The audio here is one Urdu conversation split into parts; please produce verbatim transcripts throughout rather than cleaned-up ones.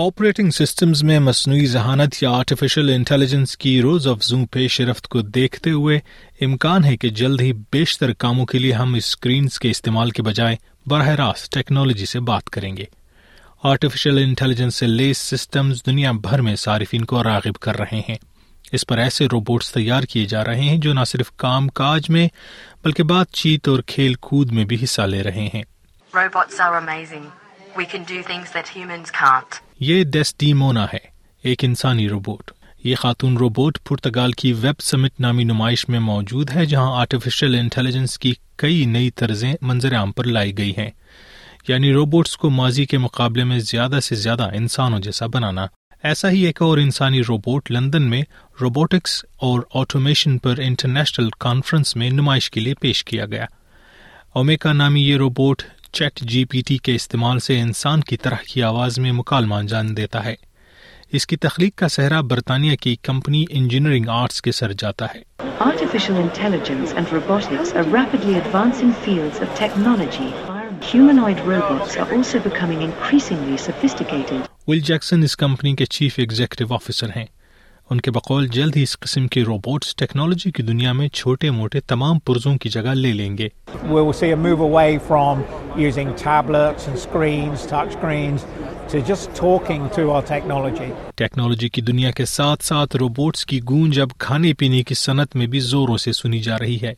آپریٹنگ سسٹمز میں مصنوعی ذہانت یا آرٹیفیشل انٹیلیجنس کی روز افزوں پیش رفت کو دیکھتے ہوئے امکان ہے کہ جلد ہی بیشتر کاموں کے لیے ہم اسکرینز کے استعمال کے بجائے براہ راست ٹیکنالوجی سے بات کریں گے. آرٹیفیشل انٹیلیجنس سے لیس سسٹمز دنیا بھر میں صارفین کو راغب کر رہے ہیں. اس پر ایسے روبوٹس تیار کیے جا رہے ہیں جو نہ صرف کام کاج میں بلکہ بات چیت اور کھیل کود میں بھی حصہ لے رہے ہیں. Robots are amazing. We can do things that humans can't. یہ ڈیسڈیمونا ہے, ایک انسانی روبوٹ. یہ خاتون روبوٹ پرتگال کی ویب سمٹ نامی نمائش میں موجود ہے, جہاں آرٹیفیشل انٹیلیجنس کی کئی نئی طرزیں منظر عام پر لائی گئی ہیں, یعنی روبوٹس کو ماضی کے مقابلے میں زیادہ سے زیادہ انسانوں جیسا بنانا. ایسا ہی ایک اور انسانی روبوٹ لندن میں روبوٹکس اور آٹومیشن پر انٹرنیشنل کانفرنس میں نمائش کے لیے پیش کیا گیا. اومیکا نامی یہ robot chat G P T کے استعمال سے انسان کی طرح کی آواز میں مکالمہ انجام دیتا ہے. اس کی تخلیق کا سہرا برطانیہ کی کمپنی انجینئرنگ آرٹس کے سر جاتا ہے. Artificial intelligence and robotics are rapidly advancing fields of technology. Humanoid robots are also becoming increasingly sophisticated. Will Jackson اس کمپنی کے چیف ایگزیکٹو آفیسر ہیں. ان کے بقول جلد ہی اس قسم کے روبوٹس ٹیکنالوجی کی دنیا میں چھوٹے موٹے تمام پرزوں کی جگہ لے لیں گے. We will see a move away from using tablets and screens, touch screens, to just talking to our technology. Technology کی دنیا کے ساتھ ساتھ روبوٹس کی گونج اب کھانے پینے کی صنعت میں بھی زوروں سے سنی جا رہی ہے.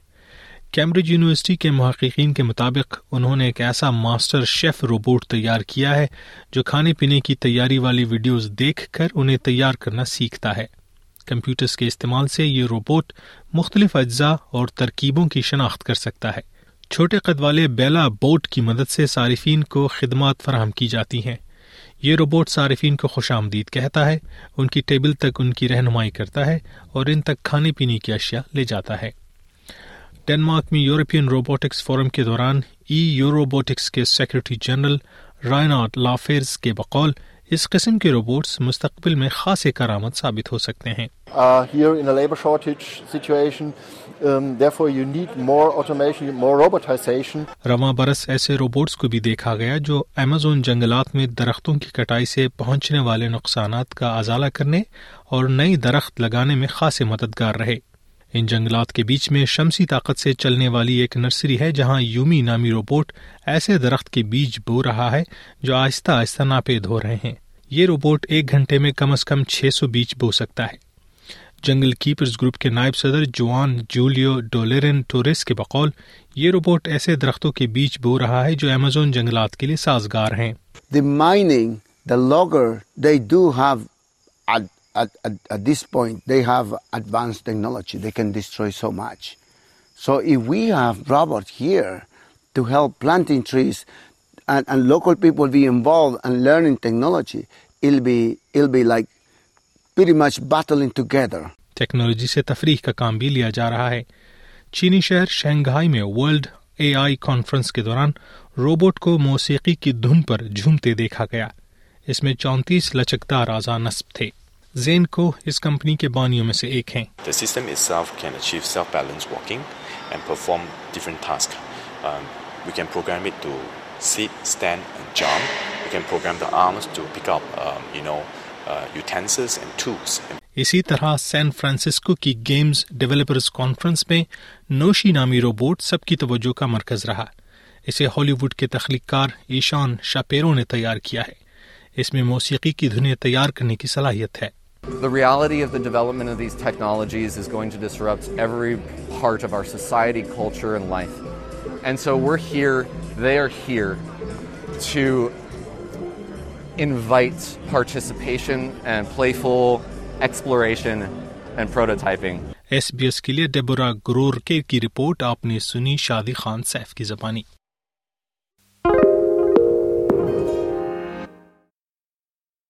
کیمبرج یونیورسٹی کے محققین کے مطابق انہوں نے ایک ایسا ماسٹر شیف روبوٹ تیار کیا ہے جو کھانے پینے کی تیاری والی ویڈیوز دیکھ کر انہیں تیار کرنا سیکھتا ہے. کمپیوٹرز کے استعمال سے یہ روبوٹ مختلف اجزاء اور ترکیبوں کی شناخت کر سکتا ہے. چھوٹے قد والے بیلا بوٹ کی مدد سے صارفین کو خدمات فراہم کی جاتی ہیں. یہ روبوٹ صارفین کو خوش آمدید کہتا ہے, ان کی ٹیبل تک ان کی رہنمائی کرتا ہے اور ان تک کھانے پینے کی اشیاء لے جاتا ہے. ڈنمارک میں یورپین روبوٹکس فورم کے دوران ای یوروبوٹکس کے سیکرٹری جنرل رائنا لافیرز کے بقول اس قسم کے روبوٹس مستقبل میں خاصے کارآمد ثابت ہو سکتے ہیں. رواں برس ایسے روبوٹس کو بھی دیکھا گیا جو ایمیزون جنگلات میں درختوں کی کٹائی سے پہنچنے والے نقصانات کا ازالہ کرنے اور نئے درخت لگانے میں خاصے مددگار رہے. ان جنگلات کے بیچ میں شمسی طاقت سے چلنے والی ایک نرسری ہے, جہاں یومی نامی روبوٹ ایسے درخت کے بیج بو رہا ہے جو آہستہ آہستہ ناپید ہو رہے ہیں. یہ روبوٹ ایک گھنٹے میں کم از کم چھ سو بیج بو سکتا ہے. جنگل کیپرز گروپ کے نائب صدر جوان جولیو ڈولیرن ٹورس کے بقول یہ روبوٹ ایسے درختوں کے بیج بو رہا ہے جو ایمیزون جنگلات کے لیے سازگار ہیں. The mining, the logger, they do have At, at, at this point, they have advanced technology. They can destroy so much. So if we have robots here to help planting trees and, and local people be involved and learning technology, it'll be, it'll be like pretty much battling together. Technology se tafreeh ka kaam bhi liya ja raha hai. Chini shahar Shanghai mein World a I Conference ke dauran robot ko musiqi ki dhun par jhoomte dekha gaya. Isme چونتیس لچکدار اعضاء نصب تھے. زین کو اس کمپنی کے بانیوں میں سے ایک ہیں. The system itself can achieve self-balanced walking and perform different tasks. Um, we can program it to sit, stand, and jump. We can program the arms to pick up, um, you know, uh, utensils and tools. اسی طرح سین فرانسسکو کی گیمز ڈیولپرز کانفرنس میں نوشی نامی روبوٹ سب کی توجہ کا مرکز رہا. اسے ہالی ووڈ کے تخلیق کار ایشان شاپیرو نے تیار کیا ہے. اس میں موسیقی کی دھنیں تیار کرنے کی صلاحیت ہے. The reality of the development of these technologies is going to disrupt every part of our society, culture, and life. And so we're here, they are here to invite participation and playful exploration and prototyping. S B S کے لیے ڈیبورا گرورکے کی رپورٹ آپ نے سنی, شادی خان سیف کی زبانی.